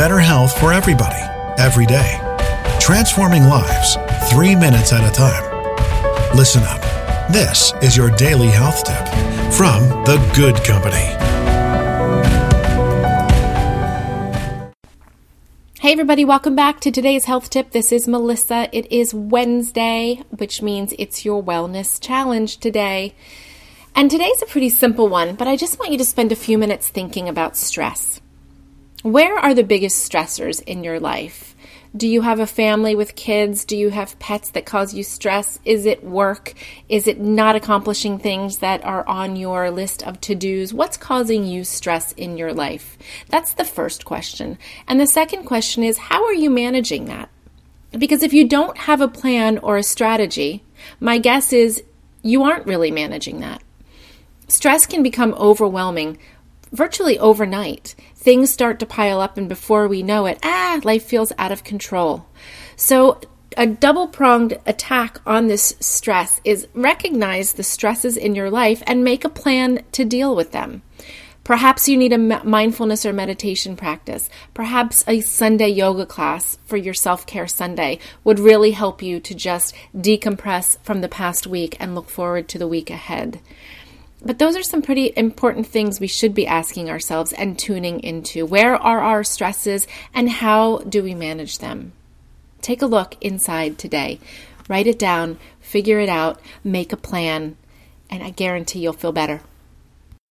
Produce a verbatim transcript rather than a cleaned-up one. better health for everybody, every day. Transforming lives, three minutes at a time. Listen up. This is your daily health tip from The Good Company. Hey everybody, welcome back to today's health tip. This is Melissa. It is Wednesday, which means it's your wellness challenge today. And today's a pretty simple one, but I just want you to spend a few minutes thinking about stress. Where are the biggest stressors in your life? Do you have a family with kids? Do you have pets that cause you stress? Is it work? Is it not accomplishing things that are on your list of to-dos? What's causing you stress in your life? That's the first question. And the second question is, how are you managing that? Because if you don't have a plan or a strategy, my guess is you aren't really managing that. Stress can become overwhelming virtually overnight. Things start to pile up, and before we know it, ah, life feels out of control. So a double-pronged attack on this stress is recognize the stresses in your life and make a plan to deal with them. Perhaps you need a mindfulness or meditation practice. Perhaps a Sunday yoga class for your self-care Sunday would really help you to just decompress from the past week and look forward to the week ahead. But those are some pretty important things we should be asking ourselves and tuning into. Where are our stresses and how do we manage them? Take a look inside today. Write it down, figure it out, make a plan, and I guarantee you'll feel better.